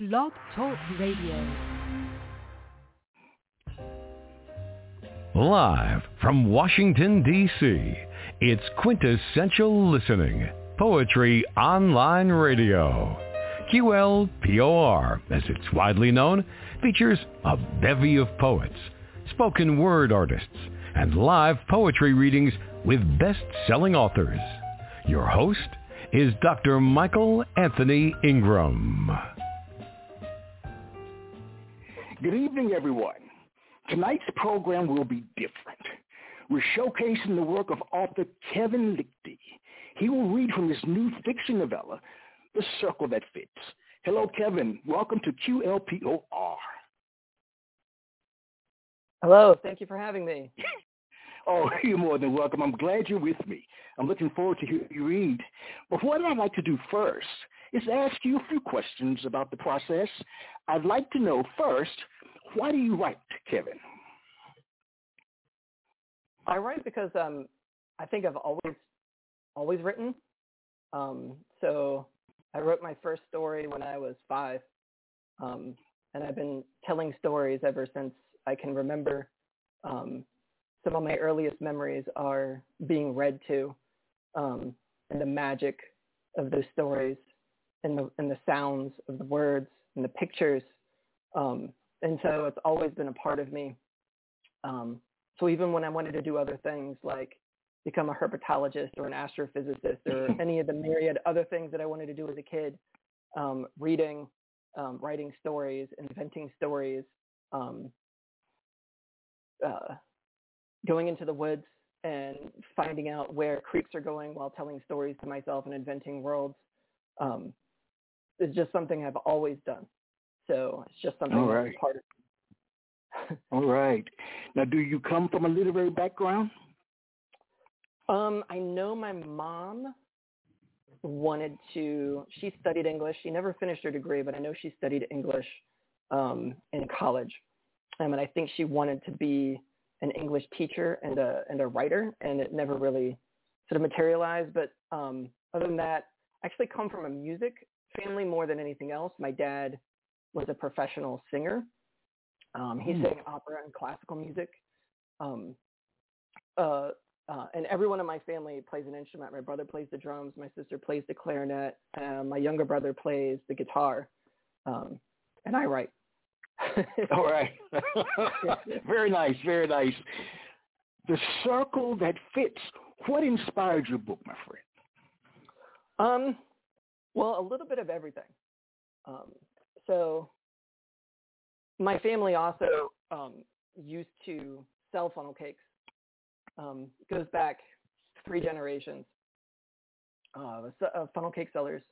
Blob Talk Radio. Live from Washington, D.C., it's quintessential listening. Poetry Online Radio. QLPOR, as it's widely known, features a bevy of poets, spoken word artists, and live poetry readings with best-selling authors. Your host is Dr. Michael Anthony Ingram. Good evening, everyone. Tonight's program will be different. We're showcasing the work of author Kevin Lichty. He will read from his new fiction novella, The Circle That Fits. Hello, Kevin. Welcome to QLPOR. Hello. Thank you for having me. Oh, you're more than welcome. I'm glad you're with me. I'm looking forward to hearing you read. But what I'd like to do first is ask you a few questions about the process. I'd like to know first, why do you write, Kevin? I write because I think I've always written. So I wrote my first story when I was 5, and I've been telling stories ever since I can remember. Some of my earliest memories are being read to, and the magic of those stories and the sounds of the words and the pictures. And so it's always been a part of me. So even when I wanted to do other things like become a herpetologist or an astrophysicist or any of the myriad other things that I wanted to do as a kid, reading, writing stories, inventing stories, going into the woods and finding out where creeks are going while telling stories to myself and inventing worlds is just something I've always done. So it's just something that's part of me. All right. Now, do you come from a literary background? I know my mom wanted to – she studied English. She never finished her degree, but I know she studied English in college. And I think she wanted to be an English teacher and a writer, and it never really sort of materialized. But other than that, I actually come from a music family more than anything else. My dad was a professional singer. He sang opera and classical music. And everyone in my family plays an instrument. My brother plays the drums. My sister plays the clarinet. My younger brother plays the guitar. And I write. All right. Very nice, very nice. The Circle That Fits. What inspired your book, my friend? Well, a little bit of everything. So my family also used to sell funnel cakes. Goes back 3 generations of funnel cake sellers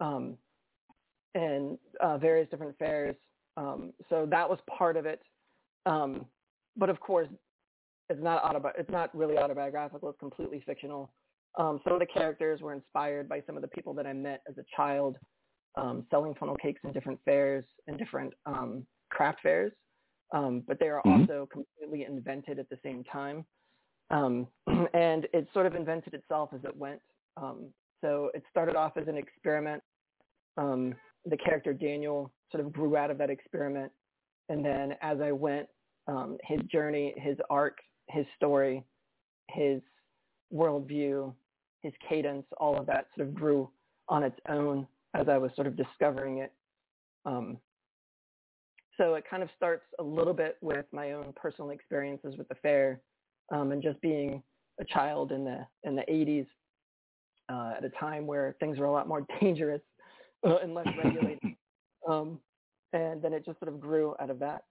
and various different fairs. So that was part of it. But of course, it's not really autobiographical. It's completely fictional. Some of the characters were inspired by some of the people that I met as a child selling funnel cakes in different fairs and different craft fairs. But they are also completely invented at the same time. And it sort of invented itself as it went. So it started off as an experiment. The character Daniel sort of grew out of that experiment. And then as I went, his journey, his arc, his story, his worldview, his cadence, all of that sort of grew on its own as I was sort of discovering it. So it kind of starts a little bit with my own personal experiences with the fair. And just being a child in the 80s at a time where things were a lot more dangerous and less regulated. And then it just sort of grew out of that.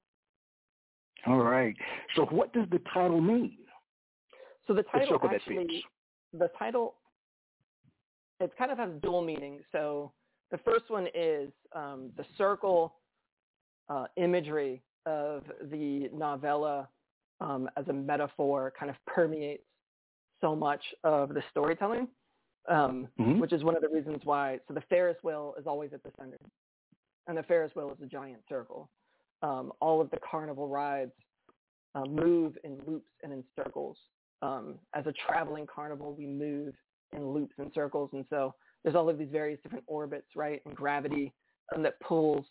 All right. So what does the title mean? So the title it kind of has dual meaning. So the first one is the circle imagery of the novella as a metaphor kind of permeates so much of the storytelling, which is one of the reasons why. So the Ferris wheel is always at the center, and the Ferris wheel is a giant circle. All of the carnival rides move in loops and in circles. As a traveling carnival, we move in loops and circles, and so there's all of these various different orbits, right, and gravity that pulls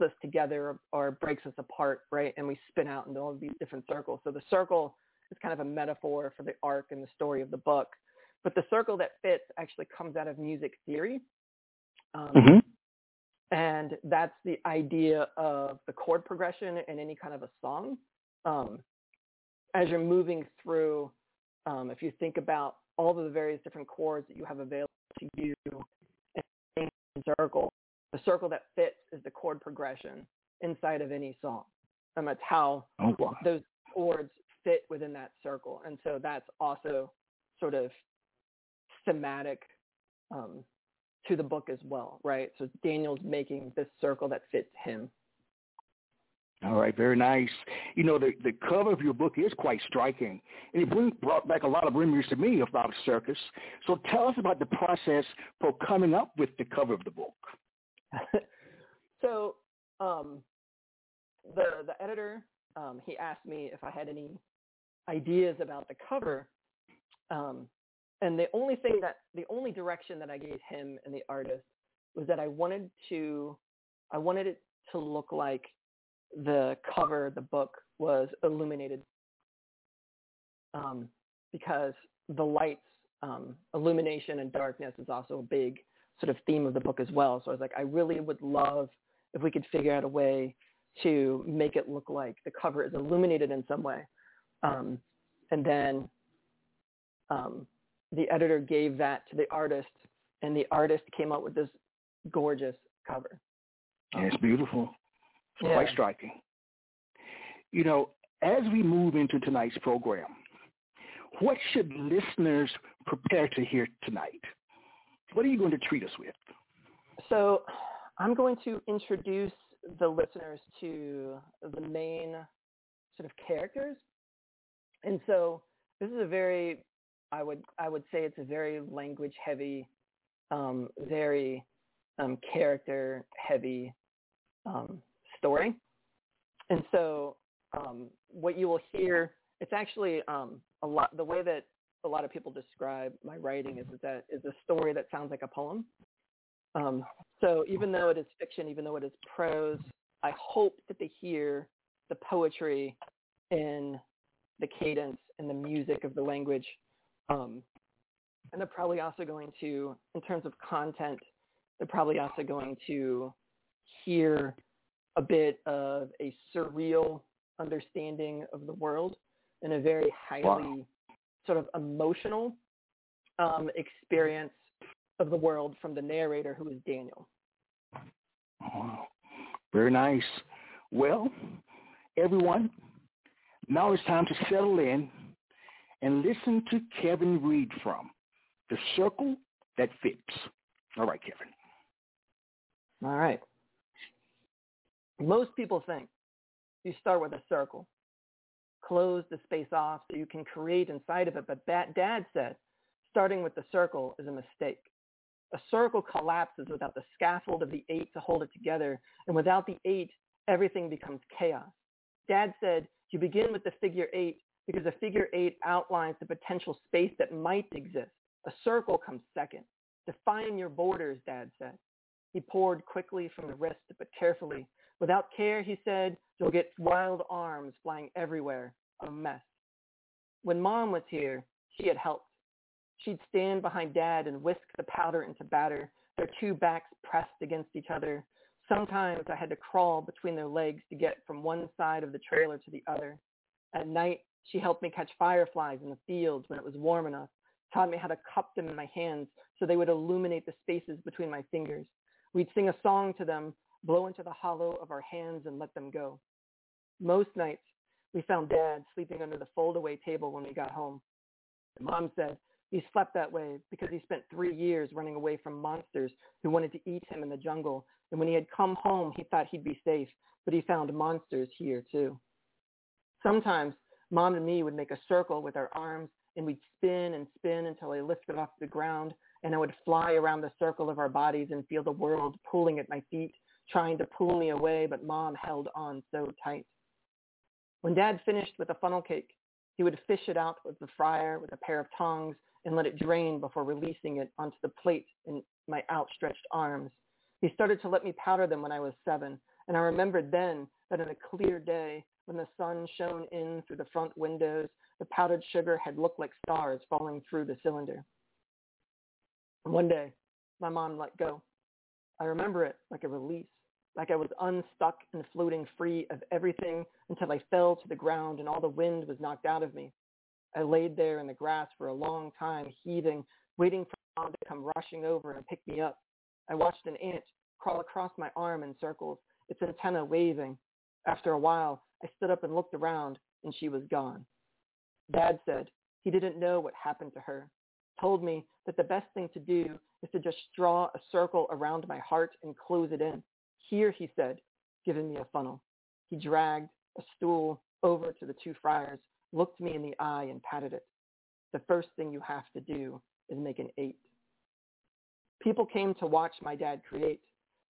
us together or breaks us apart, right? And we spin out into all these different circles. So the circle is kind of a metaphor for the arc and the story of the book. But the circle that fits actually comes out of music theory. And that's the idea of the chord progression in any kind of a song. As you're moving through, if you think about all of the various different chords that you have available to you in a circle, the circle that fits is the chord progression inside of any song. And that's how those chords fit within that circle. And so that's also sort of thematic to the book as well, right? So Daniel's making this circle that fits him. All right, very nice. You know, the cover of your book is quite striking, and it brought back a lot of memories to me of Bob's Circus. So tell us about the process for coming up with the cover of the book. So the editor, he asked me if I had any ideas about the cover, and the only direction that I gave him and the artist was that I wanted it to look like the cover of the book was illuminated because the lights, illumination and darkness is also a big sort of theme of the book as well. So I was like, I really would love if we could figure out a way to make it look like the cover is illuminated in some way. And then the editor gave that to the artist, and the artist came up with this gorgeous cover. Yeah, it's beautiful. It's quite striking. You know, as we move into tonight's program, what should listeners prepare to hear tonight? What are you going to treat us with? So I'm going to introduce the listeners to the main sort of characters. And so this is a very, I would say it's a very language-heavy, very character-heavy story. And so what you will hear, it's actually a lot, the way that a lot of people describe my writing is a story that sounds like a poem. So even though it is fiction, even though it is prose, I hope that they hear the poetry in the cadence and the music of the language. And they're probably also going to, in terms of content, they're probably also going to hear a bit of a surreal understanding of the world and a very highly sort of emotional experience of the world from the narrator, who is Daniel. Oh, very nice. Well, everyone, now it's time to settle in and listen to Kevin read from The Circle That Fits. All right, Kevin. All right. Most people think you start with a circle, close the space off so you can create inside of it, but Dad said starting with the circle is a mistake. A circle collapses without the scaffold of the eight to hold it together, and without the eight, everything becomes chaos. Dad said you begin with the figure eight because the figure eight outlines the potential space that might exist. A circle comes second. Define your borders, Dad said. He poured quickly from the wrist, but carefully. Without care, he said, you'll get wild arms flying everywhere, a mess. When Mom was here, she had helped. She'd stand behind Dad and whisk the powder into batter, their two backs pressed against each other. Sometimes I had to crawl between their legs to get from one side of the trailer to the other. At night, she helped me catch fireflies in the fields when it was warm enough, taught me how to cup them in my hands so they would illuminate the spaces between my fingers. We'd sing a song to them, blow into the hollow of our hands and let them go. Most nights, we found Dad sleeping under the fold-away table when we got home. Mom said he slept that way because he spent 3 years running away from monsters who wanted to eat him in the jungle, and when he had come home, he thought he'd be safe, but he found monsters here, too. Sometimes, Mom and me would make a circle with our arms, and we'd spin and spin until I lifted off the ground, and I would fly around the circle of our bodies and feel the world pulling at my feet, trying to pull me away, but Mom held on so tight. When Dad finished with a funnel cake, he would fish it out with the fryer with a pair of tongs and let it drain before releasing it onto the plate in my outstretched arms. He started to let me powder them when I was 7, and I remembered then that on a clear day, when the sun shone in through the front windows, the powdered sugar had looked like stars falling through the cylinder. One day, my mom let go. I remember it like a release, like I was unstuck and floating free of everything until I fell to the ground and all the wind was knocked out of me. I laid there in the grass for a long time, heaving, waiting for Mom to come rushing over and pick me up. I watched an ant crawl across my arm in circles, its antenna waving. After a while, I stood up and looked around, and she was gone. Dad said he didn't know what happened to her. Told me that the best thing to do is to just draw a circle around my heart and close it in. Here, he said, giving me a funnel. He dragged a stool over to the two friars, looked me in the eye, and patted it. The first thing you have to do is make an 8. People came to watch my dad create.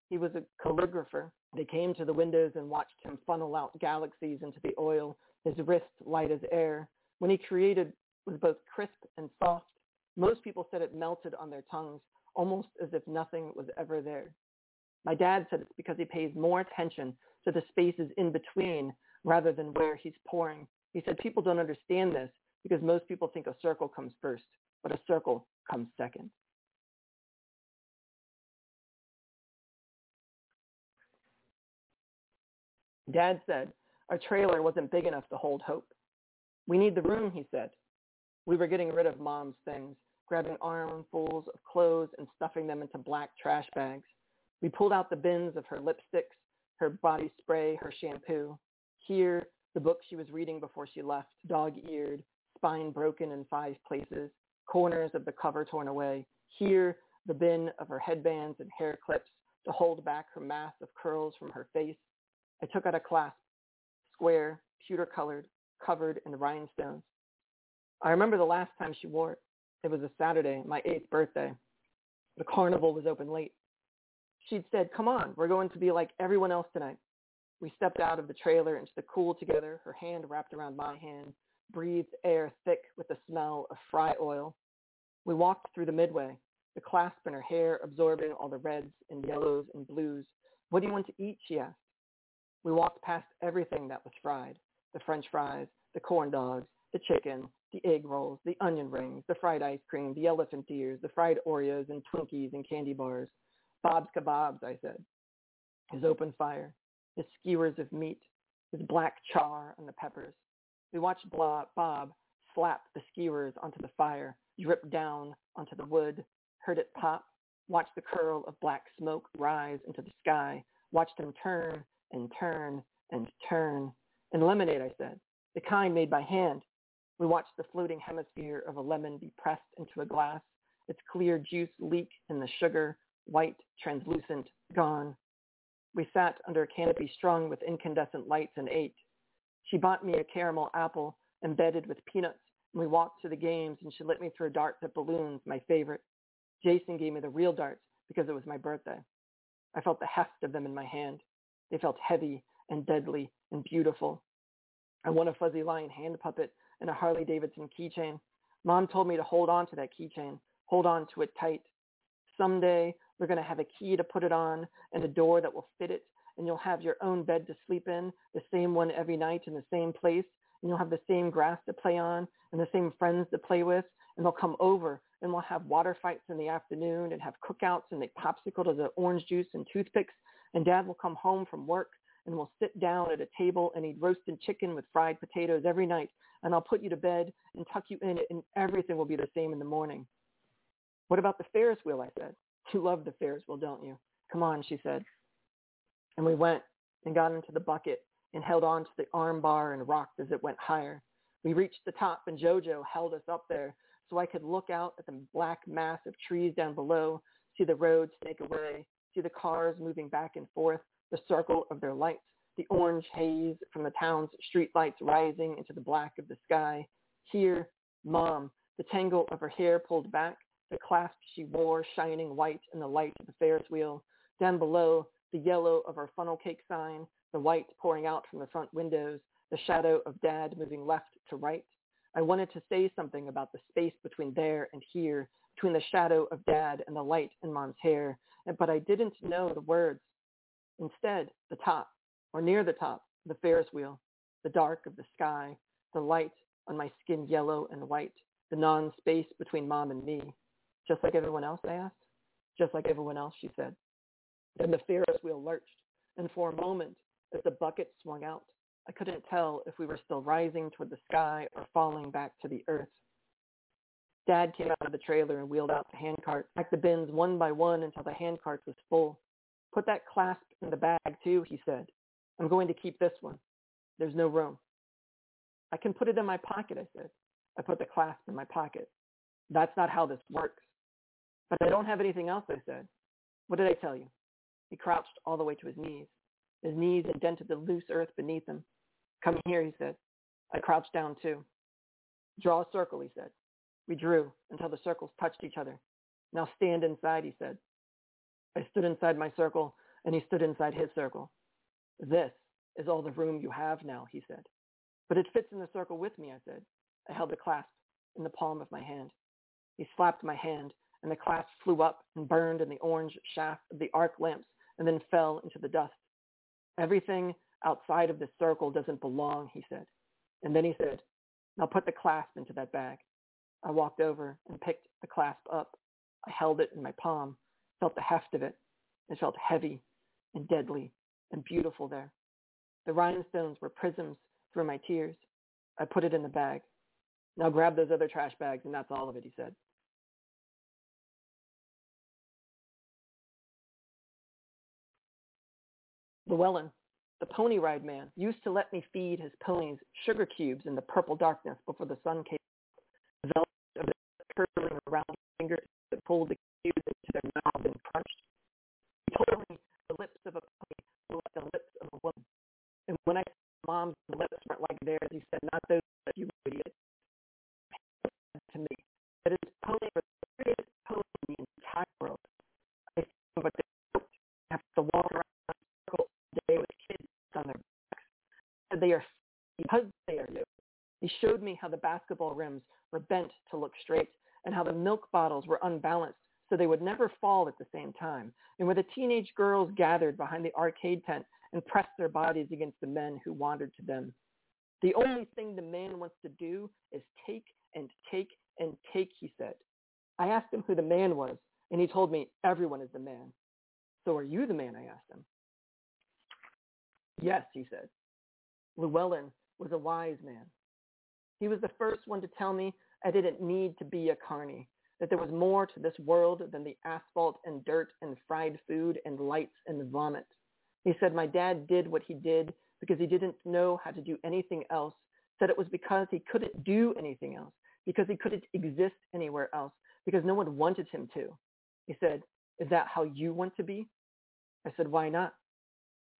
He was a calligrapher. They came to the windows and watched him funnel out galaxies into the oil, his wrist light as air. When he created, it was both crisp and soft. Most people said it melted on their tongues, almost as if nothing was ever there. My dad said it's because he pays more attention to the spaces in between rather than where he's pouring. He said people don't understand this because most people think a circle comes first, but a circle comes second. Dad said our trailer wasn't big enough to hold hope. We need the room, he said. We were getting rid of Mom's things, grabbing armfuls of clothes and stuffing them into black trash bags. We pulled out the bins of her lipsticks, her body spray, her shampoo. Here, the book she was reading before she left, dog-eared, spine broken in 5 places, corners of the cover torn away. Here, the bin of her headbands and hair clips to hold back her mass of curls from her face. I took out a clasp, square, pewter-colored, covered in rhinestones. I remember the last time she wore it. It was a Saturday, my 8th birthday. The carnival was open late. She'd said, come on, we're going to be like everyone else tonight. We stepped out of the trailer into the cool together, her hand wrapped around my hand, breathed air thick with the smell of fry oil. We walked through the midway, the clasp in her hair absorbing all the reds and yellows and blues. What do you want to eat, she asked. We walked past everything that was fried, the French fries, the corn dogs, the chicken, the egg rolls, the onion rings, the fried ice cream, the elephant ears, the fried Oreos and Twinkies and candy bars. Bob's kebabs, I said. His open fire, his skewers of meat, his black char on the peppers. We watched Bob slap the skewers onto the fire, drip down onto the wood, heard it pop, watched the curl of black smoke rise into the sky, watched him turn and turn and turn. And lemonade, I said, the kind made by hand. We watched the floating hemisphere of a lemon be pressed into a glass, its clear juice leak in the sugar, white, translucent, gone. We sat under a canopy strung with incandescent lights and ate. She bought me a caramel apple embedded with peanuts, and we walked to the games, and she let me throw darts at balloons, my favorite. Jason gave me the real darts because it was my birthday. I felt the heft of them in my hand. They felt heavy and deadly and beautiful. I won a fuzzy lion hand puppet and a Harley-Davidson keychain. Mom told me to hold on to that keychain, hold on to it tight. Someday, we're going to have a key to put it on and a door that will fit it, and you'll have your own bed to sleep in, the same one every night in the same place, and you'll have the same grass to play on and the same friends to play with, and they'll come over, and we'll have water fights in the afternoon and have cookouts and make popsicles and orange juice and toothpicks, and Dad will come home from work, and we'll sit down at a table and eat roasted chicken with fried potatoes every night, and I'll put you to bed and tuck you in, and everything will be the same in the morning. What about the Ferris wheel, I said. You love the Ferris wheel, don't you? Come on, she said. And we went and got into the bucket and held on to the arm bar and rocked as it went higher. We reached the top, and Jojo held us up there so I could look out at the black mass of trees down below, see the road snake away, see the cars moving back and forth, the circle of their lights, the orange haze from the town's streetlights rising into the black of the sky. Here, Mom, the tangle of her hair pulled back, the clasp she wore shining white in the light of the Ferris wheel. Down below, the yellow of our funnel cake sign, the white pouring out from the front windows, the shadow of Dad moving left to right. I wanted to say something about the space between there and here, between the shadow of Dad and the light in Mom's hair, but I didn't know the words. Instead, the top, or near the top, the Ferris wheel, the dark of the sky, the light on my skin yellow and white, the non-space between Mom and me. Just like everyone else, I asked. Just like everyone else, she said. Then the Ferris wheel lurched, and for a moment, as the bucket swung out, I couldn't tell if we were still rising toward the sky or falling back to the earth. Dad came out of the trailer and wheeled out the handcart, packed the bins one by one until the handcart was full. Put that clasp in the bag, too, he said. I'm going to keep this one. There's no room. I can put it in my pocket, I said. I put the clasp in my pocket. That's not how this works. But I don't have anything else, I said. What did I tell you? He crouched all the way to his knees. His knees indented the loose earth beneath him. Come here, he said. I crouched down, too. Draw a circle, he said. We drew until the circles touched each other. Now stand inside, he said. I stood inside my circle, and he stood inside his circle. This is all the room you have now, he said. But it fits in the circle with me, I said. I held the clasp in the palm of my hand. He slapped my hand, and the clasp flew up and burned in the orange shaft of the arc lamps and then fell into the dust. Everything outside of this circle doesn't belong, he said. And then he said, now put the clasp into that bag. I walked over and picked the clasp up. I held it in my palm, felt the heft of it. It felt heavy and deadly and beautiful there. The rhinestones were prisms through my tears. I put it in the bag. Now grab those other trash bags, and that's all of it, he said. Llewellyn, the pony ride man, used to let me feed his ponies sugar cubes in the purple darkness before the sun came up. The velvet of the curling around fingers that pulled the cubes into their mouth and crunched. He told me the lips of a pony were like the lips of a woman. And when I said Mom's lips weren't like theirs, he said, not those that you idiot. He said to me that his pony was the prettiest pony in the entire world. I said, but they don't have to walk around with kids on their backs. They are because they are new. He showed me how the basketball rims were bent to look straight and how the milk bottles were unbalanced so they would never fall at the same time, and where the teenage girls gathered behind the arcade tent and pressed their bodies against the men who wandered to them. The only thing the man wants to do is take and take and take, he said. I asked him who the man was, and he told me everyone is the man. So are you the man, I asked him. Yes, he said. Llewellyn was a wise man. He was the first one to tell me I didn't need to be a carny, that there was more to this world than the asphalt and dirt and fried food and lights and vomit. He said my dad did what he did because he didn't know how to do anything else, said it was because he couldn't do anything else, because he couldn't exist anywhere else, because no one wanted him to. He said, is that how you want to be? I said, why not?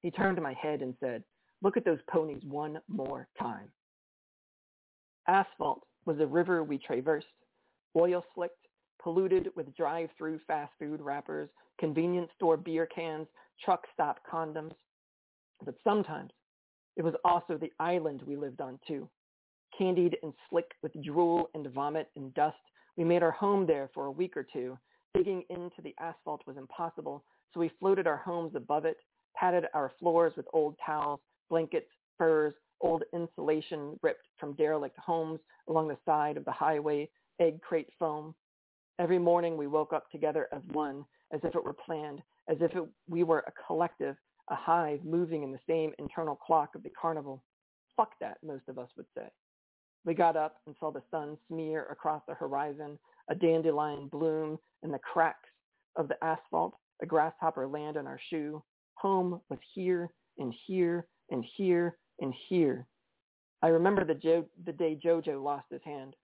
He turned my head and said, look at those ponies one more time. Asphalt was the river we traversed, oil-slicked, polluted with drive-through fast food wrappers, convenience store beer cans, truck stop condoms. But sometimes it was also the island we lived on, too. Candied and slick with drool and vomit and dust, we made our home there for a week or two. Digging into the asphalt was impossible, so we floated our homes above it, patted our floors with old towels, blankets, furs, old insulation ripped from derelict homes along the side of the highway, egg crate foam. Every morning we woke up together as one, as if it were planned, as if we were a collective, a hive moving in the same internal clock of the carnival. Fuck that, most of us would say. We got up and saw the sun smear across the horizon, a dandelion bloom in the cracks of the asphalt, a grasshopper land on our shoe. Home was here and here and here and here. I remember the day Jojo lost his hand.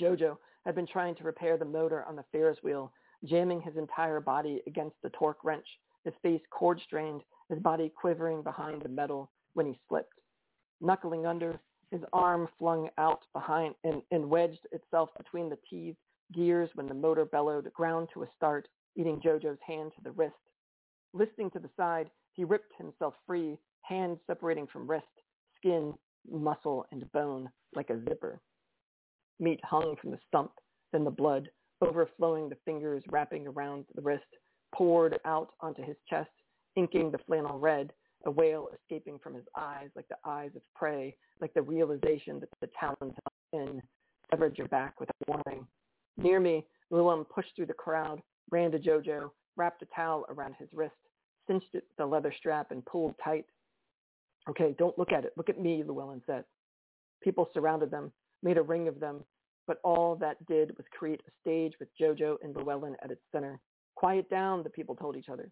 Jojo had been trying to repair the motor on the Ferris wheel, jamming his entire body against the torque wrench, his face cord-strained, his body quivering behind the metal when he slipped. Knuckling under, his arm flung out behind and wedged itself between the gears when the motor bellowed, ground to a start, eating Jojo's hand to the wrist. Listing to the side, he ripped himself free, hands separating from wrist, skin, muscle, and bone like a zipper. Meat hung from the stump, then the blood, overflowing the fingers wrapping around the wrist, poured out onto his chest, inking the flannel red, a wail escaping from his eyes like the eyes of prey, like the realization that the talons in severed your back without warning. Near me, Llewellyn pushed through the crowd, ran to Jojo, wrapped a towel around his wrist, cinched it with the leather strap, and pulled tight. Okay, don't look at it. Look at me, Llewellyn said. People surrounded them, made a ring of them, but all that did was create a stage with Jojo and Llewellyn at its center. Quiet down, the people told each other.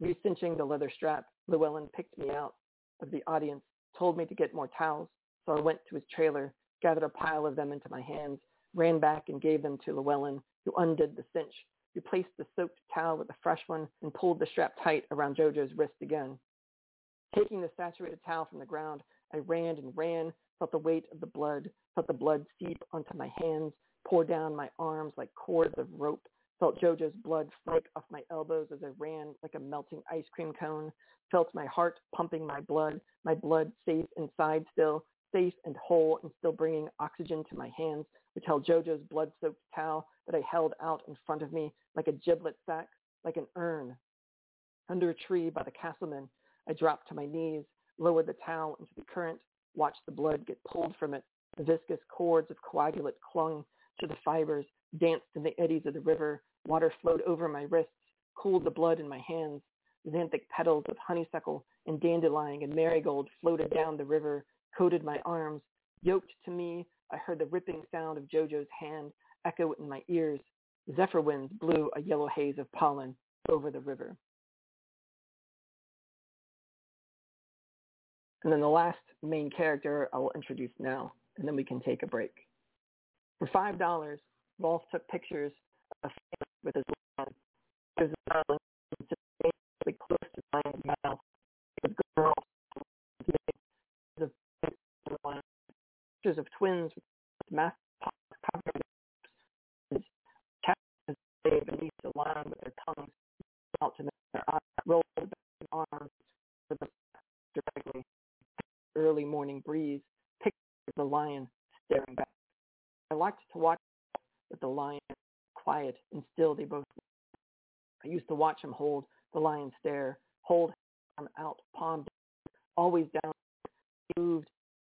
Re-cinching the leather strap, Llewellyn picked me out of the audience, told me to get more towels, so I went to his trailer, gathered a pile of them into my hands, ran back and gave them to Llewellyn, who undid the cinch, replaced the soaked towel with a fresh one, and pulled the strap tight around Jojo's wrist again. Taking the saturated towel from the ground, I ran and ran, felt the weight of the blood, felt the blood seep onto my hands, pour down my arms like cords of rope, felt Jojo's blood flake off my elbows as I ran like a melting ice cream cone, felt my heart pumping my blood safe inside still, safe and whole and still bringing oxygen to my hands, which held Jojo's blood-soaked towel that I held out in front of me like a giblet sack, like an urn. Under a tree by the Castleman, I dropped to my knees, lowered the towel into the current, watched the blood get pulled from it. The viscous cords of coagulate clung to the fibers, danced in the eddies of the river. Water flowed over my wrists, cooled the blood in my hands. Xanthic petals of honeysuckle and dandelion and marigold floated down the river, coated my arms. Yoked to me, I heard the ripping sound of Jojo's hand echo in my ears. Zephyr winds blew a yellow haze of pollen over the river. And then the last main character I'll introduce now, and then we can take a break. For $5, Rolf took pictures of a family with his land. There's an island basically close to 9 miles. It was pictures of twins with massive covered lips. Cats as they released the line with their tongues out to their eyes, rolled back in arms for the directly. Early morning breeze, pictures of the lion staring back. I liked to watch the lion quiet and still they both. I used to watch him hold the lion stare, hold his arm out, palm down, always down. He moved.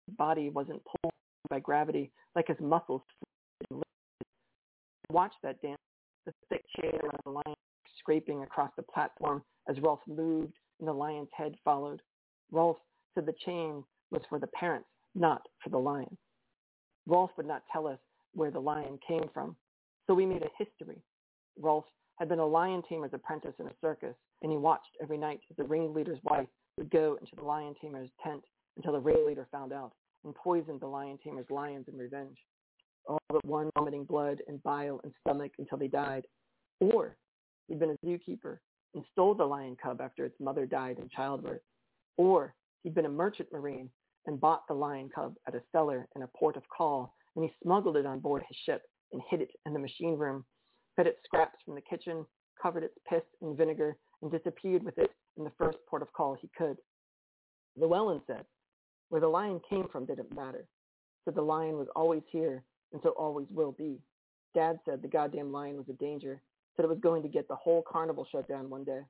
His body wasn't pulled by gravity, like his muscles flipped and lifted. I watched that dance, the thick chain around the lion scraping across the platform as Rolf moved and the lion's head followed. Rolf said the chain was for the parents, not for the lion. Rolf would not tell us where the lion came from, so we made a history. Rolf had been a lion tamer's apprentice in a circus, and he watched every night as the ringleader's wife would go into the lion tamer's tent until the ringleader found out and poisoned the lion tamer's lions in revenge, all but one vomiting blood and bile and stomach until they died. Or he'd been a zookeeper and stole the lion cub after its mother died in childbirth. Or he'd been a merchant marine and bought the lion cub at a cellar in a port of call, and he smuggled it on board his ship and hid it in the machine room, fed it scraps from the kitchen, covered its piss in vinegar, and disappeared with it in the first port of call he could. Llewellyn said, where the lion came from didn't matter. Said the lion was always here, and so always will be. Dad said the goddamn lion was a danger, said it was going to get the whole carnival shut down one day.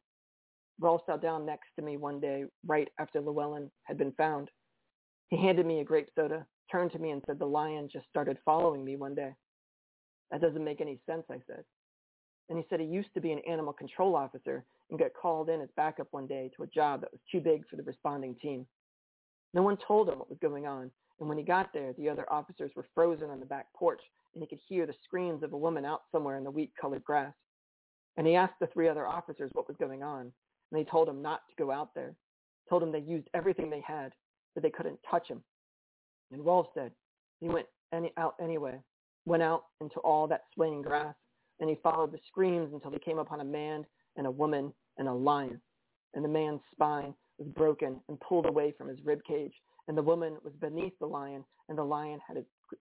Rolf sat down next to me one day, right after Llewellyn had been found. He handed me a grape soda, turned to me and said the lion just started following me one day. That doesn't make any sense, I said. And he said he used to be an animal control officer and got called in as backup one day to a job that was too big for the responding team. No one told him what was going on, and when he got there, the other officers were frozen on the back porch, and he could hear the screams of a woman out somewhere in the wheat-colored grass. And he asked the 3 other officers what was going on, and they told him not to go out there, told him they used everything they had, but they couldn't touch him. And Rolf said he went out anyway, went out into all that swaying grass, and he followed the screams until he came upon a man and a woman and a lion, and the man's spine was broken and pulled away from his ribcage, and the woman was beneath the lion, and the lion had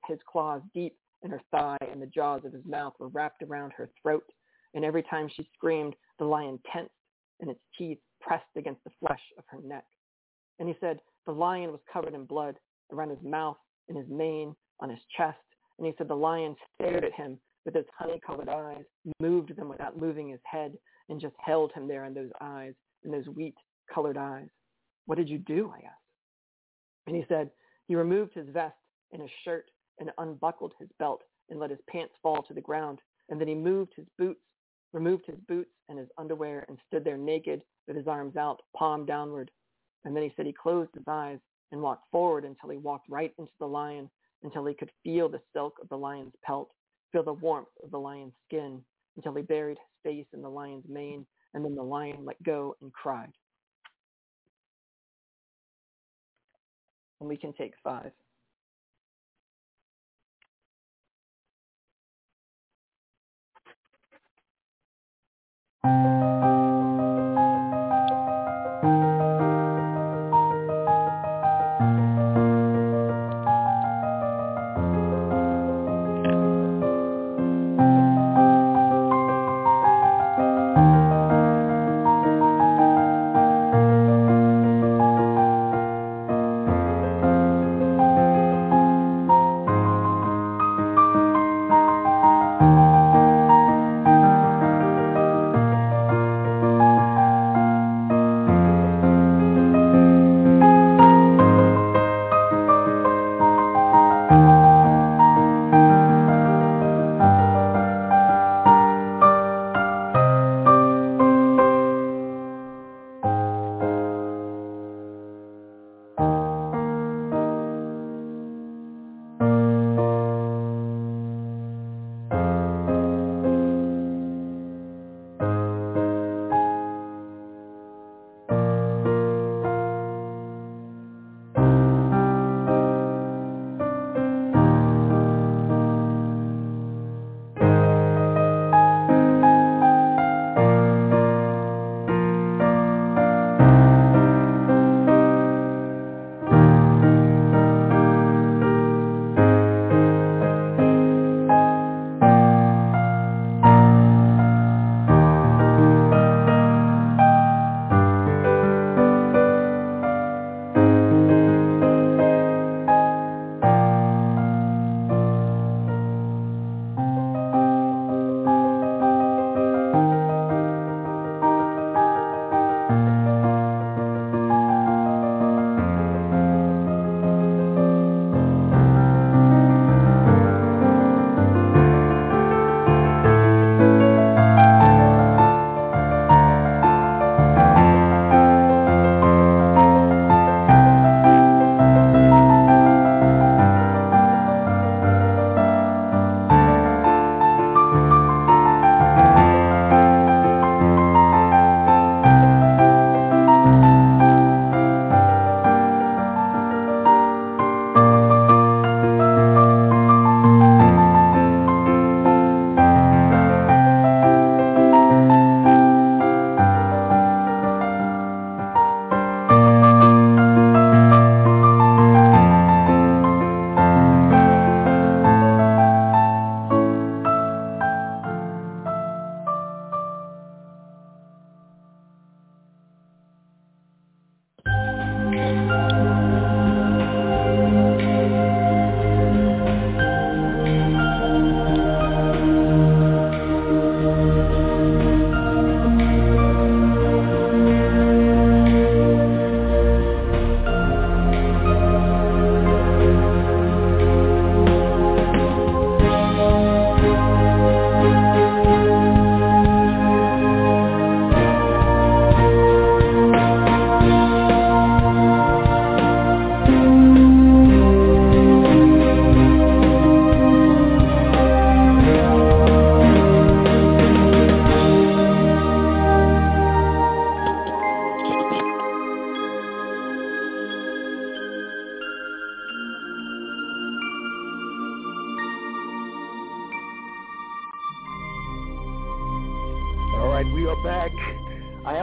his claws deep in her thigh, and the jaws of his mouth were wrapped around her throat, and every time she screamed, the lion tensed, and its teeth pressed against the flesh of her neck. And he said the lion was covered in blood around his mouth, in his mane, on his chest, and he said the lion stared at him with his honey-colored eyes, moved them without moving his head, and just held him there in those eyes, in those wheat-colored eyes. What did you do, I asked. And he said, he removed his vest and his shirt and unbuckled his belt and let his pants fall to the ground. And then he removed his boots and his underwear and stood there naked with his arms out, palm downward. And then he said he closed his eyes and walked forward until he walked right into the lion, until he could feel the silk of the lion's pelt, feel the warmth of the lion's skin, until he buried his face in the lion's mane, and then the lion let go and cried. And we can take 5.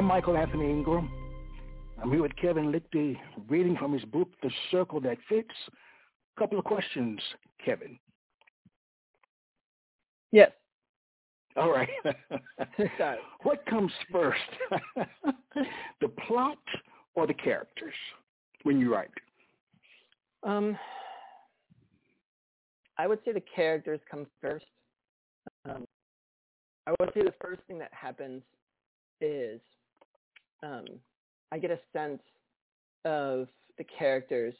Michael Anthony Ingram. I'm here with Kevin Lichty, reading from his book, The Circle That Fits. A couple of questions, Kevin. Yes. All right. What comes first, the plot or the characters when you write? I would say the characters come first. I would say the first thing that happens is I get a sense of the characters,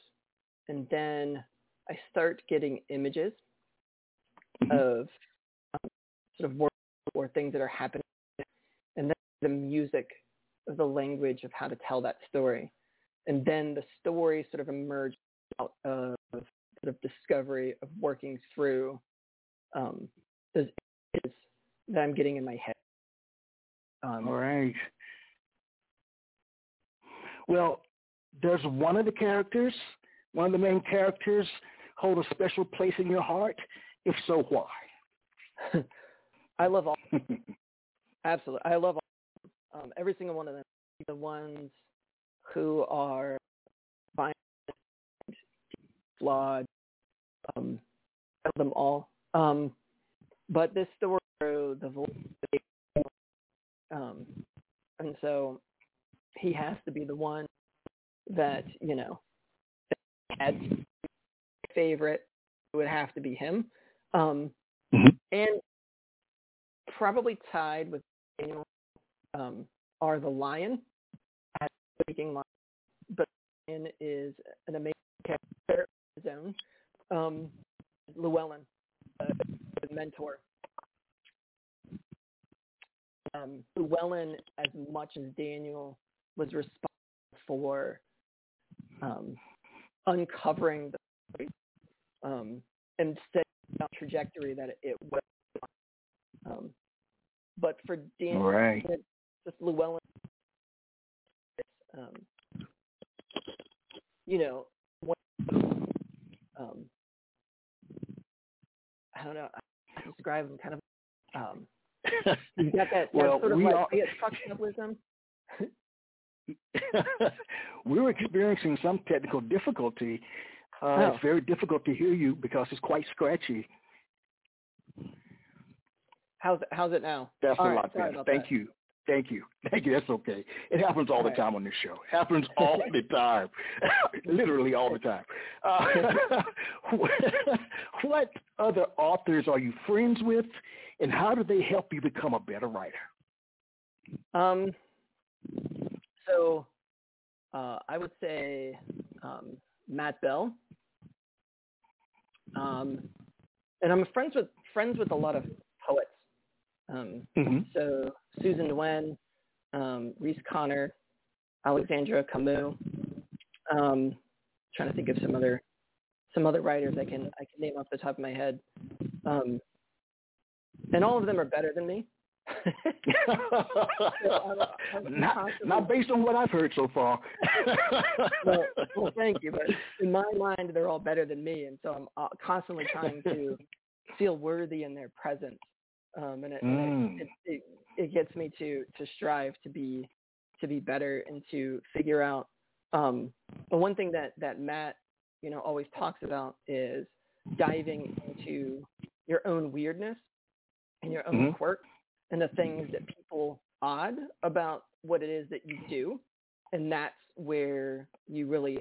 and then I start getting images of sort of words or things that are happening, and then the music of the language of how to tell that story. And then the story sort of emerges out of sort of discovery of working through those images that I'm getting in my head. All right. Well, there's one of the characters, one of the main characters, hold a special place in your heart. If so, why? I love all of them. Absolutely. I love all of them. Every single one of them. The ones who are violent, flawed, I love them all. But this story, the voice, and so he has to be the one that, you know, had favorite, it would have to be him. And probably tied with Daniel are the lion, but Lion is an amazing character of his own. Llewellyn, a mentor. Llewellyn, as much as Daniel, was responsible for uncovering the story, and setting the trajectory that it was on. But for Daniel, right, just Llewellyn, you know, one, I don't know how to describe him, kind of, you got that, well, sort of like obstructionism. We were experiencing some technical difficulty. It's very difficult to hear you because it's quite scratchy. How's it now? That's all a lot better. Thank you. That's okay. It happens all the time on this show. It happens all the time. Literally all the time. What other authors are you friends with, and how do they help you become a better writer? So I would say Matt Bell. And I'm friends with a lot of poets. So Susan Nguyen, Reese Connor, Alexandra Camus. Trying to think of some other writers I can name off the top of my head, and all of them are better than me. Not based on what I've heard so far. well, thank you, but in my mind they're all better than me, and so I'm constantly trying to feel worthy in their presence. It gets me to strive to be better and to figure out. But one thing that Matt, you know, always talks about is diving into your own weirdness and your own quirk and the things that people odd about what it is that you do, and that's where you really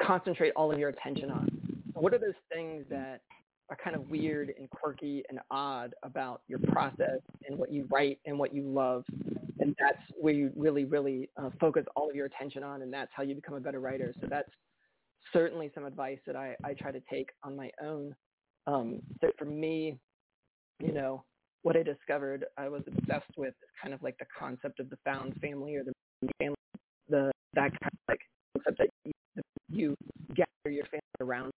concentrate all of your attention on. What are those things that are kind of weird and quirky and odd about your process and what you write and what you love, and that's where you really, really focus all of your attention on, and that's how you become a better writer. So that's certainly some advice that I try to take on my own. So for me, you know, what I discovered I was obsessed with is kind of like the concept of the found family or the family, that kind of like concept that you gather your family around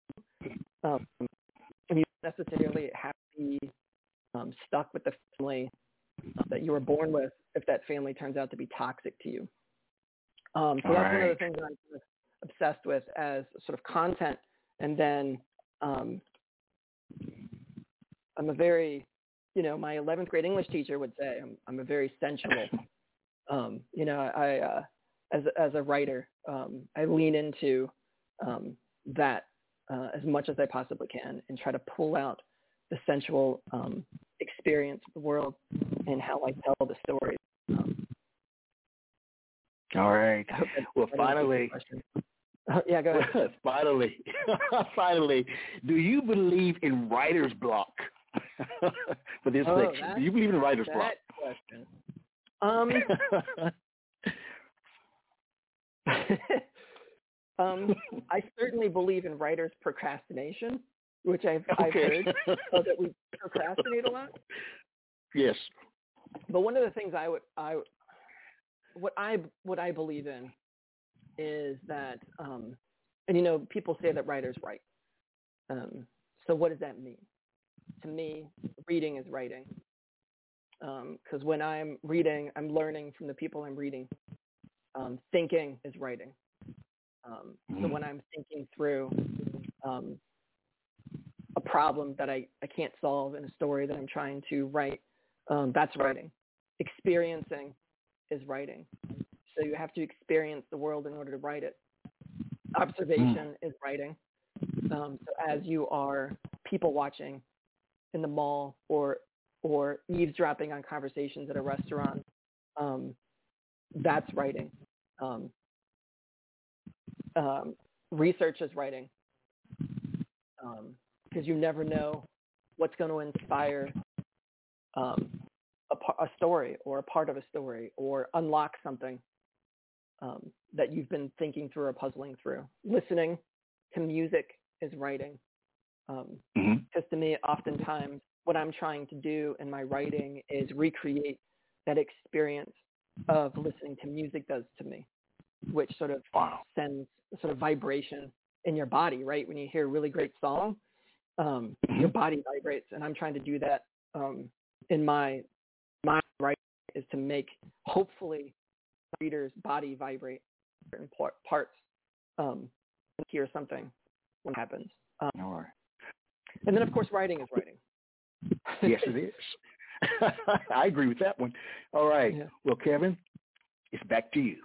you. And you don't necessarily have to be stuck with the family that you were born with if that family turns out to be toxic to you. So that's one of the things that I'm obsessed with as sort of content. And then I'm a very, you know, my 11th grade English teacher would say I'm a very sensual. You know, I as a writer, I lean into that as much as I possibly can and try to pull out the sensual experience of the world and how I tell the story. All right. Well, finally. Yeah, go ahead. Finally. Do you believe in writer's block? for this election? Do you believe in writer's block? I certainly believe in writers' procrastination, which I've heard, so that we procrastinate a lot. Yes. But one of the things I believe in is that, and you know, people say that writers write. So what does that mean? To me, reading is writing. Because when I'm reading, I'm learning from the people I'm reading. Thinking is writing. So when I'm thinking through a problem that I can't solve in a story that I'm trying to write, that's writing. Experiencing is writing. So you have to experience the world in order to write it. Observation is writing. So as you are people watching in the mall or eavesdropping on conversations at a restaurant, that's writing. Research is writing, because you never know what's going to inspire a story or a part of a story or unlock something that you've been thinking through or puzzling through. Listening to music is writing. Because to me, oftentimes, what I'm trying to do in my writing is recreate that experience of listening to music does to me, which sort of sends sort of vibration in your body, right? When you hear a really great song, your body vibrates. And I'm trying to do that in my writing, is to make, hopefully, readers' body vibrate certain parts, hear something when it happens. All right. And then, of course, writing is writing. Yes, it is. I agree with that one. All right. Yeah. Well, Kevin, it's back to you.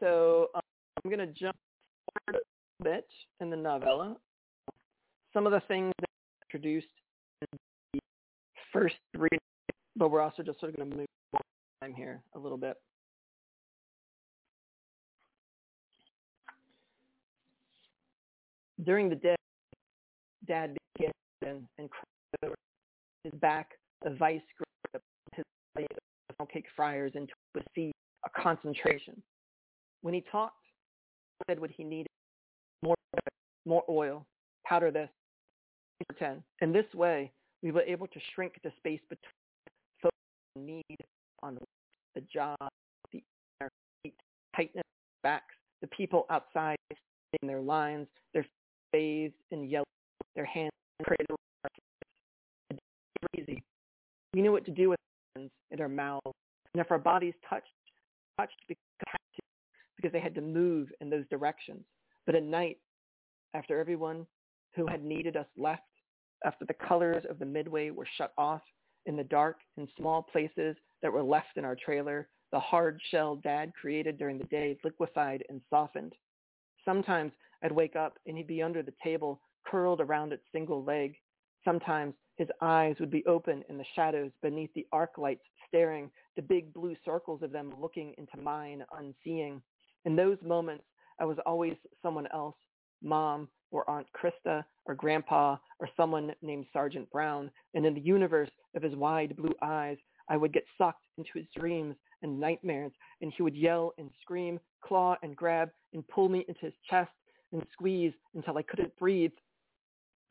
So I'm going to jump forward a bit in the novella. Some of the things that I introduced in the first three, but we're also just sort of going to move time here a little bit. During the day, Dad began and cried over his back. A vice gripped up his body of funnel cake friars into a sea of concentration. When he talked, he said what he needed: more oil, powder this, pretend. In this way, we were able to shrink the space between focus and need on the job, the inner feet, tightness of their backs, the people outside in their lines, their bathed in yellow, their hands cradled in our faces. Easy. We knew what to do with our hands and our mouths, and if our bodies touched because they had to move in those directions. But at night, after everyone who had needed us left, after the colors of the midway were shut off, in the dark and small places that were left in our trailer, the hard shell Dad created during the day liquefied and softened. Sometimes I'd wake up and he'd be under the table, curled around its single leg. Sometimes his eyes would be open in the shadows beneath the arc lights, staring, the big blue circles of them looking into mine, unseeing. In those moments, I was always someone else, Mom or Aunt Krista or Grandpa or someone named Sergeant Brown, and in the universe of his wide blue eyes, I would get sucked into his dreams and nightmares, and he would yell and scream, claw and grab, and pull me into his chest and squeeze until I couldn't breathe.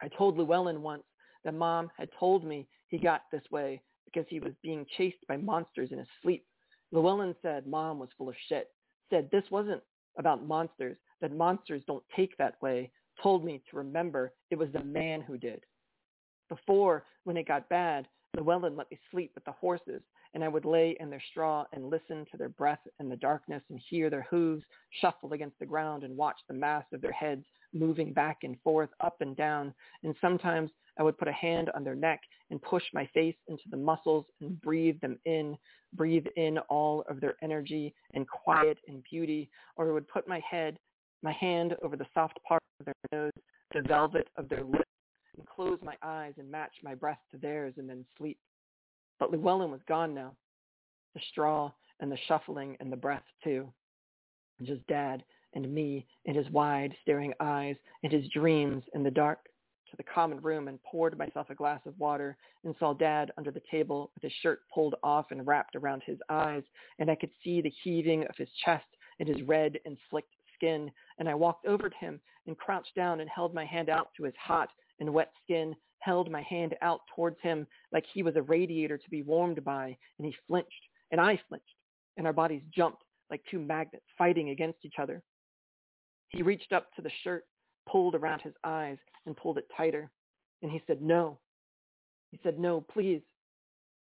I told Llewellyn once that Mom had told me he got this way because he was being chased by monsters in his sleep. Llewellyn said Mom was full of shit, said this wasn't about monsters, that monsters don't take that way, told me to remember it was the man who did. Before, when it got bad, Llewellyn let me sleep with the horses, and I would lay in their straw and listen to their breath in the darkness and hear their hooves shuffle against the ground and watch the mass of their heads moving back and forth, up and down. And sometimes I would put a hand on their neck and push my face into the muscles and breathe them in, breathe in all of their energy and quiet and beauty. Or I would put my hand over the soft part of their nose, the velvet of their lips, and close my eyes and match my breath to theirs and then sleep. But Llewellyn was gone now, the straw and the shuffling and the breath too. And just Dad and me and his wide staring eyes and his dreams in the dark. to the common room and poured myself a glass of water and saw Dad under the table with his shirt pulled off and wrapped around his eyes, and I could see the heaving of his chest and his red and slicked skin, and I walked over to him and crouched down and held my hand out to his hot and wet skin, held my hand out towards him like he was a radiator to be warmed by, and he flinched, and I flinched, and our bodies jumped like two magnets fighting against each other. He reached up to the shirt, pulled around his eyes, and pulled it tighter, and he said, "No." He said, "No, please."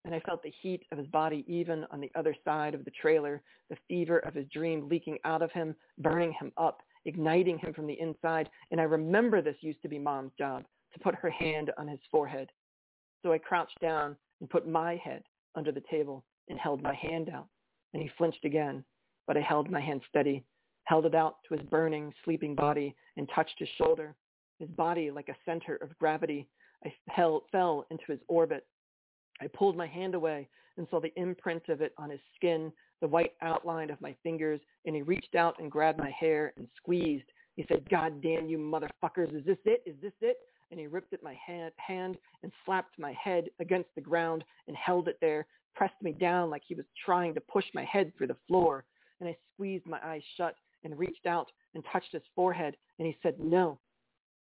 And I felt the heat of his body even on the other side of the trailer, the fever of his dream leaking out of him, burning him up, igniting him from the inside. And I remember this used to be Mom's job, to put her hand on his forehead. So I crouched down and put my head under the table and held my hand out. And he flinched again, but I held my hand steady, held it out to his burning, sleeping body, and touched his shoulder. His body, like a center of gravity, I fell into his orbit. I pulled my hand away and saw the imprint of it on his skin, the white outline of my fingers, and he reached out and grabbed my hair and squeezed. He said, "God damn you motherfuckers, is this it? Is this it?" And he ripped at my hand and slapped my head against the ground and held it there, pressed me down like he was trying to push my head through the floor. And I squeezed my eyes shut and reached out and touched his forehead, and he said, "No."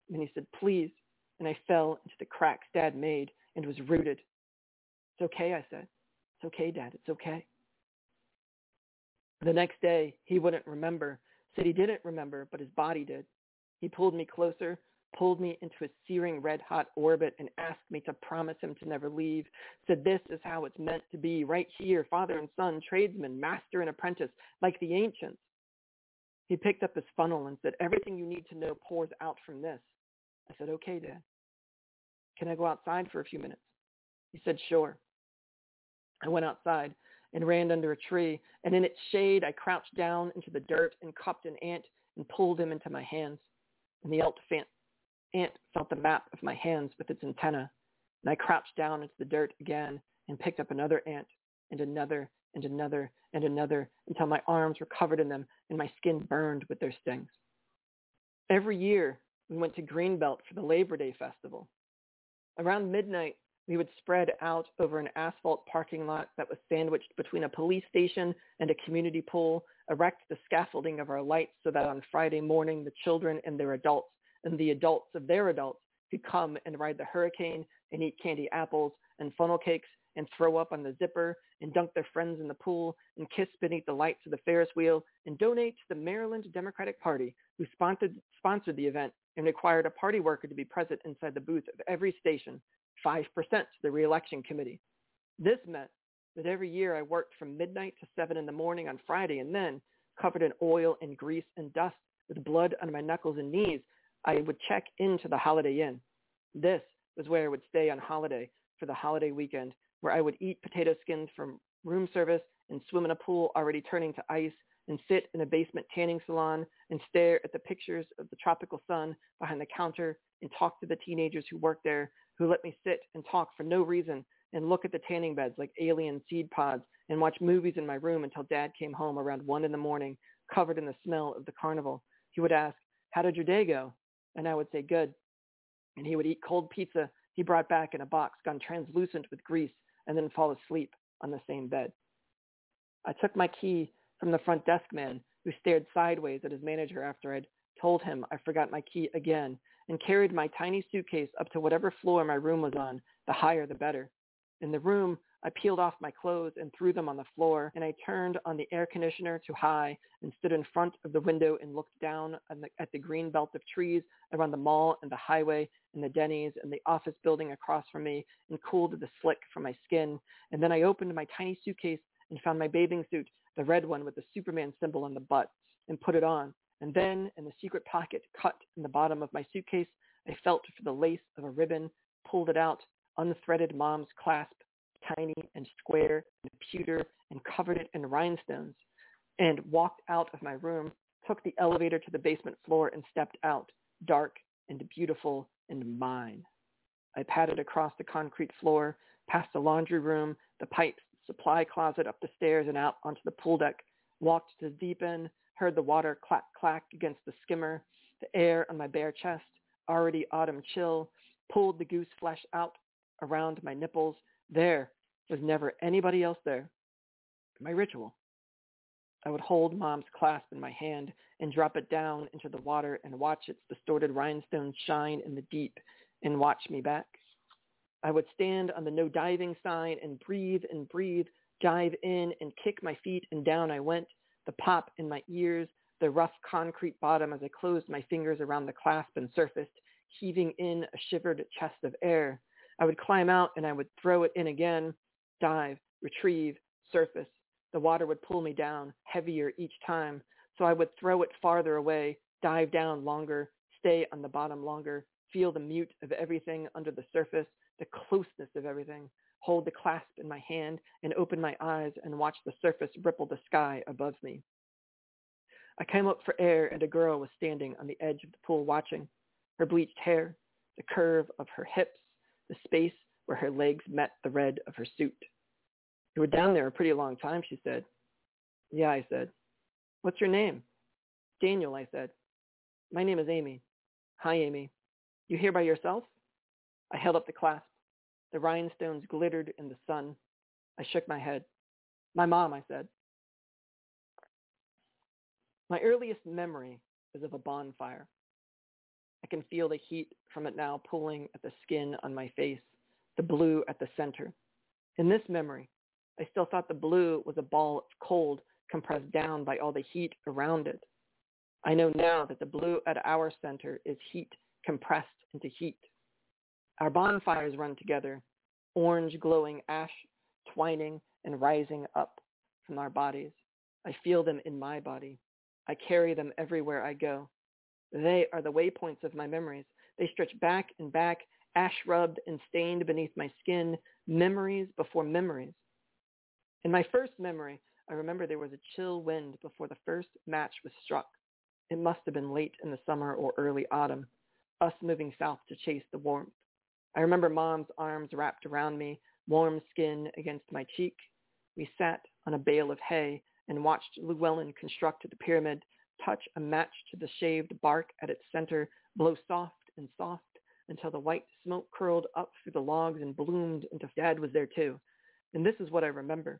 And he said, "Please." And I fell into the cracks Dad made and was rooted. "It's okay," I said. "It's okay, Dad. It's okay." The next day, he wouldn't remember, said he didn't remember, but his body did. He pulled me closer, pulled me into his searing red-hot orbit, and asked me to promise him to never leave, said, "This is how it's meant to be, right here, father and son, tradesman, master and apprentice, like the ancients." He picked up his funnel and said, "Everything you need to know pours out from this." I said, "Okay, Dad. Can I go outside for a few minutes?" He said, "Sure." I went outside and ran under a tree, and in its shade I crouched down into the dirt and cupped an ant and pulled him into my hands. And the ant felt the map of my hands with its antenna, and I crouched down into the dirt again and picked up another ant, and another, and another, and another, until my arms were covered in them and my skin burned with their stings. Every year we went to Greenbelt for the Labor Day festival. Around midnight, we would spread out over an asphalt parking lot that was sandwiched between a police station and a community pool, erect the scaffolding of our lights so that on Friday morning the children and their adults and the adults of their adults could come and ride the hurricane and eat candy apples and funnel cakes and throw up on the zipper and dunk their friends in the pool and kiss beneath the lights of the Ferris wheel and donate to the Maryland Democratic Party, who sponsored the event and required a party worker to be present inside the booth of every station, 5% to the re-election committee. This meant that every year I worked from midnight to 7 in the morning on Friday, and then, covered in oil and grease and dust, with blood on my knuckles and knees, I would check into the Holiday Inn. This was where I would stay on holiday for the holiday weekend, where I would eat potato skins from room service and swim in a pool already turning to ice and sit in a basement tanning salon and stare at the pictures of the tropical sun behind the counter and talk to the teenagers who worked there, who let me sit and talk for no reason and look at the tanning beds like alien seed pods and watch movies in my room until Dad came home around 1 in the morning, covered in the smell of the carnival. He would ask, "How did your day go?" And I would say, "Good." And he would eat cold pizza he brought back in a box gone translucent with grease and then fall asleep on the same bed. I took my key from the front desk man, who stared sideways at his manager after I'd told him I forgot my key again, and carried my tiny suitcase up to whatever floor my room was on, the higher the better. In the room, I peeled off my clothes and threw them on the floor, and I turned on the air conditioner to high and stood in front of the window and looked down at the green belt of trees around the mall and the highway and the Denny's and the office building across from me, and cooled the slick from my skin. And then I opened my tiny suitcase and found my bathing suit, the red one with the Superman symbol on the butt, and put it on. And then, in the secret pocket cut in the bottom of my suitcase, I felt for the lace of a ribbon, pulled it out, unthreaded Mom's clasp, tiny and square and pewter, and covered it in rhinestones, and walked out of my room, took the elevator to the basement floor, and stepped out, dark and beautiful and mine. I padded across the concrete floor, past the laundry room, the pipes, supply closet, up the stairs and out onto the pool deck, walked to the deep end, heard the water clack, clack against the skimmer, the air on my bare chest, already autumn chill, pulled the goose flesh out around my nipples. There was never anybody else there. My ritual. I would hold Mom's clasp in my hand and drop it down into the water and watch its distorted rhinestones shine in the deep and watch me back. I would stand on the no diving sign and breathe, dive in and kick my feet, and down I went, the pop in my ears, the rough concrete bottom as I closed my fingers around the clasp and surfaced, heaving in a shivered chest of air. I would climb out and I would throw it in again, dive, retrieve, surface. The water would pull me down, heavier each time, so I would throw it farther away, dive down longer, stay on the bottom longer, feel the mute of everything under the surface, the closeness of everything, hold the clasp in my hand and open my eyes and watch the surface ripple the sky above me. I came up for air and a girl was standing on the edge of the pool watching, her bleached hair, the curve of her hips, the space where her legs met the red of her suit. "You were down there a pretty long time," she said. "Yeah," I said. "What's your name?" "Daniel," I said. "My name is Amy." "Hi, Amy. You here by yourself?" I held up the clasp. The rhinestones glittered in the sun. I shook my head. "My mom," I said. My earliest memory is of a bonfire. I can feel the heat from it now pulling at the skin on my face, the blue at the center. In this memory, I still thought the blue was a ball of cold compressed down by all the heat around it. I know now that the blue at our center is heat compressed into heat. Our bonfires run together, orange glowing ash twining and rising up from our bodies. I feel them in my body. I carry them everywhere I go. They are the waypoints of my memories. They stretch back and back, ash rubbed and stained beneath my skin, memories before memories. In my first memory, I remember there was a chill wind before the first match was struck. It must have been late in the summer or early autumn, us moving south to chase the warmth. I remember Mom's arms wrapped around me, warm skin against my cheek. We sat on a bale of hay and watched Llewellyn construct the pyramid, touch a match to the shaved bark at its center, blow soft and soft until the white smoke curled up through the logs and bloomed into... Dad was there too, and this is what I remember.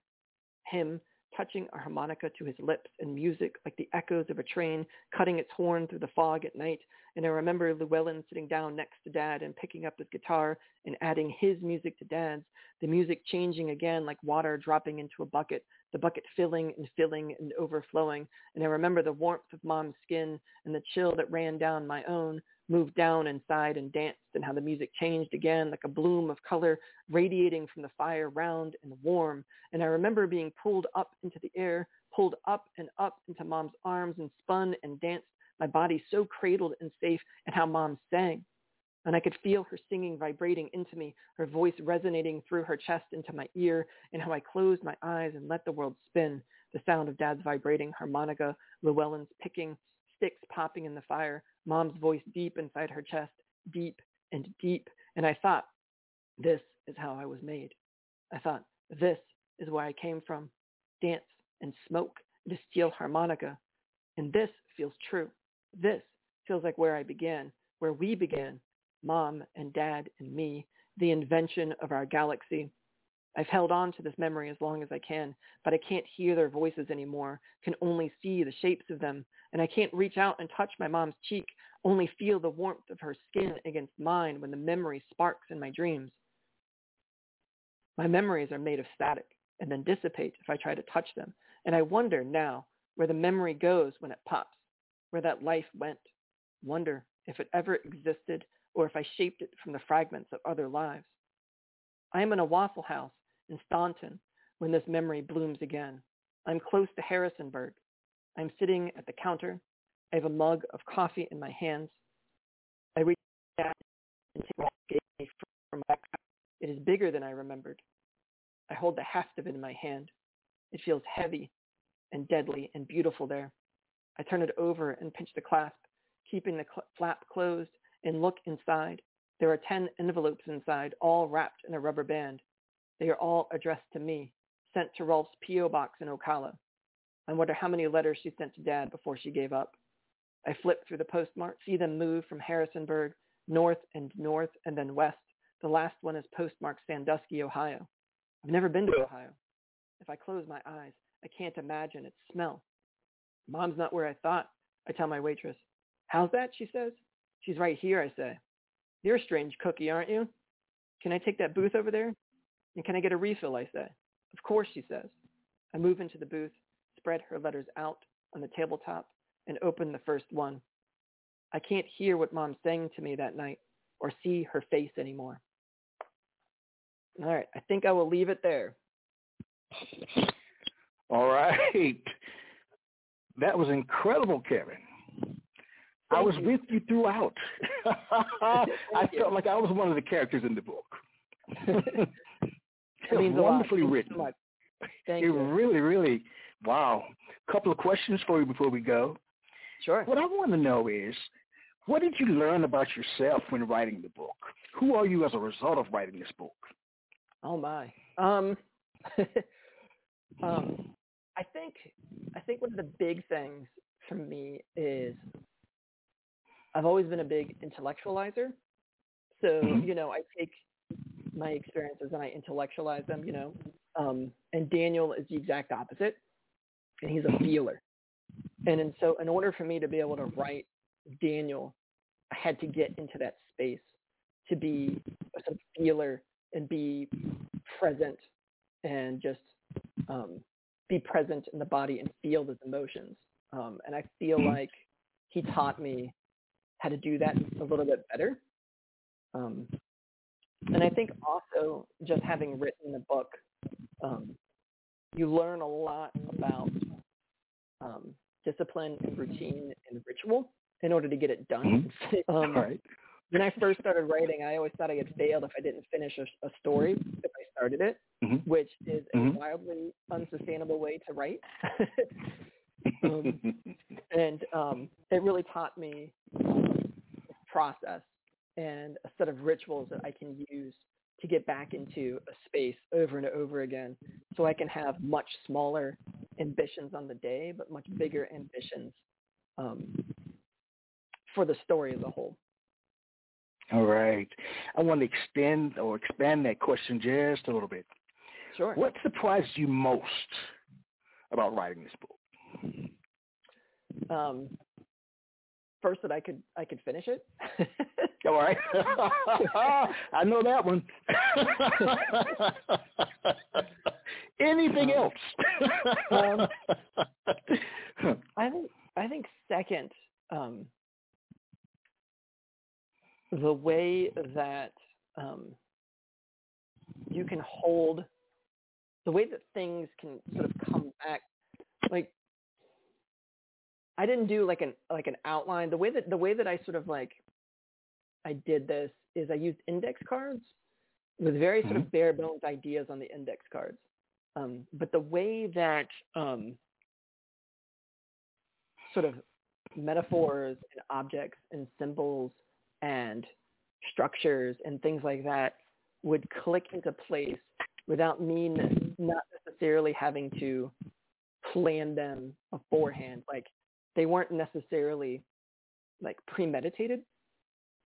Him touching a harmonica to his lips and music like the echoes of a train cutting its horn through the fog at night. And I remember Llewellyn sitting down next to Dad and picking up his guitar and adding his music to Dad's, the music changing again like water dropping into a bucket, the bucket filling and overflowing. And I remember the warmth of Mom's skin and the chill that ran down my own, moved down and sighed and danced, and how the music changed again like a bloom of color radiating from the fire, round and warm. And I remember being pulled up into the air, pulled up and up into Mom's arms and spun and danced, my body so cradled and safe, and how Mom sang. And I could feel her singing vibrating into me, her voice resonating through her chest into my ear, and how I closed my eyes and let the world spin, the sound of Dad's vibrating harmonica, Llewellyn's picking, sticks popping in the fire, Mom's voice deep inside her chest, deep and deep. And I thought, this is how I was made. I thought, this is where I came from. Dance and smoke and a steel harmonica. And this feels true. This feels like where I began, where we began, Mom and Dad and me, the invention of our galaxy. I've held on to this memory as long as I can, but I can't hear their voices anymore, can only see the shapes of them, and I can't reach out and touch my mom's cheek, only feel the warmth of her skin against mine when the memory sparks in my dreams. My memories are made of static and then dissipate if I try to touch them, and I wonder now where the memory goes when it pops, where that life went. Wonder if it ever existed or if I shaped it from the fragments of other lives. I am in a Waffle House in Staunton when this memory blooms again. I'm close to Harrisonburg. I'm sitting at the counter. I have a mug of coffee in my hands. I reach down and take what gave me from my cup. It is bigger than I remembered. I hold the heft of it in my hand. It feels heavy and deadly and beautiful there. I turn it over and pinch the clasp, keeping the flap closed, and look inside. There are 10 envelopes inside, all wrapped in a rubber band. They are all addressed to me, sent to Rolf's P.O. box in Ocala. I wonder how many letters she sent to Dad before she gave up. I flip through the postmark, see them move from Harrisonburg north, and then west. The last one is postmarked Sandusky, Ohio. I've never been to Ohio. If I close my eyes, I can't imagine its smell. Mom's not where I thought, I tell my waitress. How's that, she says. She's right here, I say. You're a strange cookie, aren't you? Can I take that booth over there? And can I get a refill, I say. Of course, she says. I move into the booth, spread her letters out on the tabletop, and open the first one. I can't hear what Mom's saying to me that night or see her face anymore. All right, I think I will leave it there. All right. That was incredible, Kevin. Thank I was you. With you throughout. I felt like I was one of the characters in the book. It means wonderfully written. So thank it you. Really, really, wow. A couple of questions for you before we go. Sure. What I want to know is, what did you learn about yourself when writing the book? Who are you as a result of writing this book? Oh, my. I think one of the big things for me is I've always been a big intellectualizer. So, I take my experiences and I intellectualize them, and Daniel is the exact opposite. And he's a feeler. And so in order for me to be able to write Daniel, I had to get into that space to be a sort of feeler and be present and just be present in the body and feel those emotions. And I feel like he taught me how to do that a little bit better. And I think also just having written the book, you learn a lot about discipline and routine and ritual in order to get it done. Right. When I first started writing, I always thought I had failed if I didn't finish a story if I started it, which is a wildly unsustainable way to write. And it really taught me this process and a set of rituals that I can use to get back into a space over and over again, so I can have much smaller ambitions on the day, but much bigger ambitions for the story as a whole. All right. I want to expand that question just a little bit. Sure. What surprised you most about writing this book? First, that I could finish it. All right. I know that one. Anything else? I think second, the way that you can hold, the way that things can sort of come back, like I didn't do like an outline. The way that I sort of like I did this is I used index cards with very sort of bare bones ideas on the index cards. But the way that sort of metaphors and objects and symbols and structures and things like that would click into place without me not necessarily having to plan them beforehand. Like they weren't necessarily like premeditated,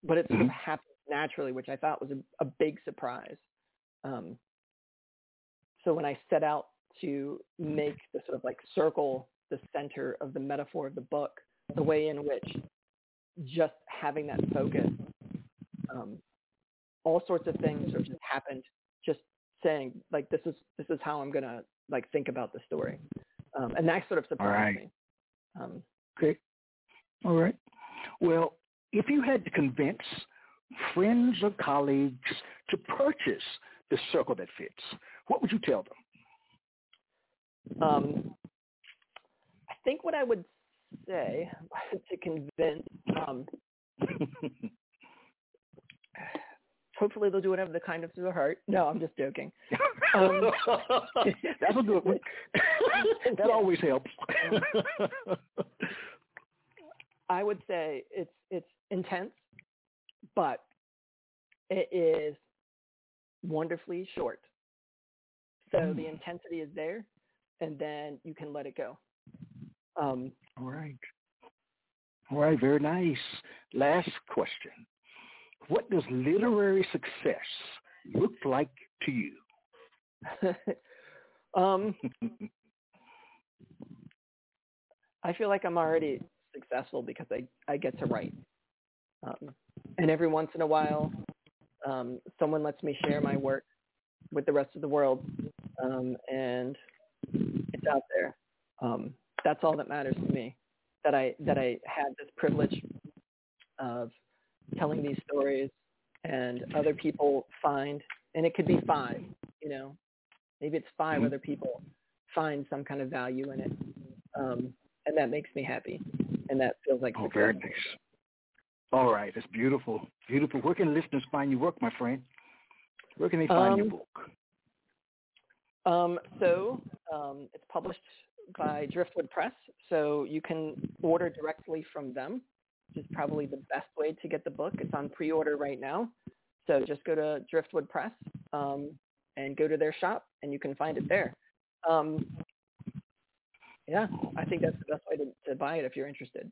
but it sort of happened naturally, which I thought was a big surprise. So when I set out to make the sort of like circle the center of the metaphor of the book, the way in which just having that focus, all sorts of things sort of just happened, just saying like, this is how I'm going to like think about the story. And that sort of surprised me. Okay. All right. Well, if you had to convince friends or colleagues to purchase The Circle That Fits, what would you tell them? I think what I would say to convince, hopefully they'll do whatever the kind of to their heart. No, I'm just joking. That's a good one. That always helps. I would say it's intense, but it is wonderfully short. So the intensity is there, and then you can let it go. All right. Very nice. Last question. What does literary success look like to you? I feel like I'm already successful because I get to write. And every once in a while, someone lets me share my work with the rest of the world. And it's out there. That's all that matters to me, that I had this privilege of telling these stories and other people find, and it could be five, maybe it's five other people find some kind of value in it. And that makes me happy. And that feels like success. Very nice. All right. That's beautiful. Beautiful. Where can listeners find your work, my friend? Where can they find your book? So it's published by Driftwood Press, so you can order directly from them, which is probably the best way to get the book. It's on pre-order right now. So just go to Driftwood Press and go to their shop, and you can find it there. Yeah, I think that's the best way to buy it if you're interested.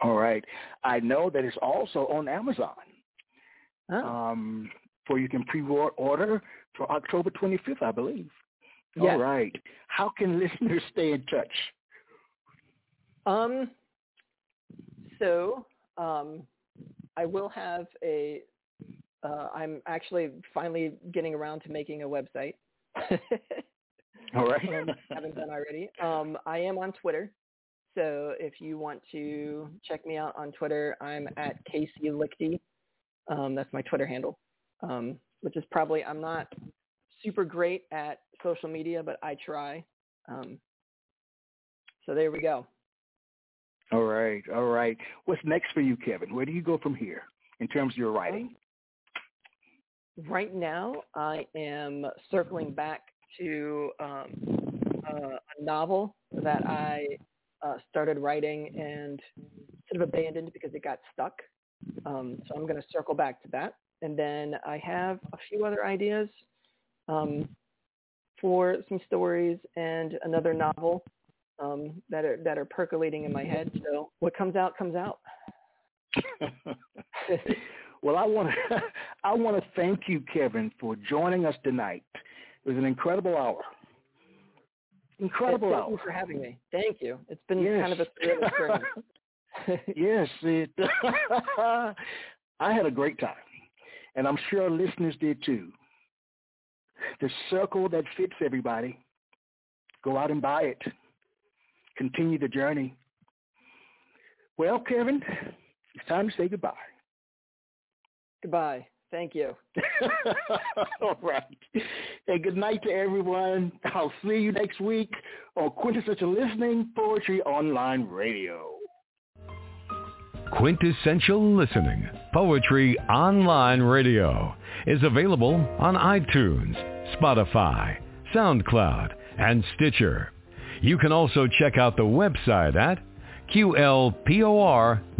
All right. I know that it's also on Amazon. For you can pre-order for October 25th, I believe. Yes. All right. How can listeners stay in touch? So I will have I'm actually finally getting around to making a website. All right. I haven't done already. I am on Twitter. So if you want to check me out on Twitter, I'm at Casey Lichty. That's my Twitter handle. Which is probably, I'm not super great at social media, but I try. So there we go. All right. What's next for you, Kevin? Where do you go from here in terms of your writing? Right now, I am circling back to a novel that I started writing and sort of abandoned because it got stuck. So I'm going to circle back to that. And then I have a few other ideas for some stories and another novel that are percolating in my head. So what comes out, comes out. Well, I want to thank you, Kevin, for joining us tonight. It was an incredible hour. Thank you for having me. Thank you. It's been kind of a thrilling experience. Yes. I had a great time. And I'm sure listeners did too. The Circle That Fits, everybody. Go out and buy it. Continue the journey. Well, Kevin, it's time to say goodbye. Goodbye. Thank you. All right. And good night to everyone. I'll see you next week on Quintessential Listening, Poetry Online Radio. Quintessential Listening, Poetry Online Radio, is available on iTunes, Spotify, SoundCloud, and Stitcher. You can also check out the website at QLPOR.com.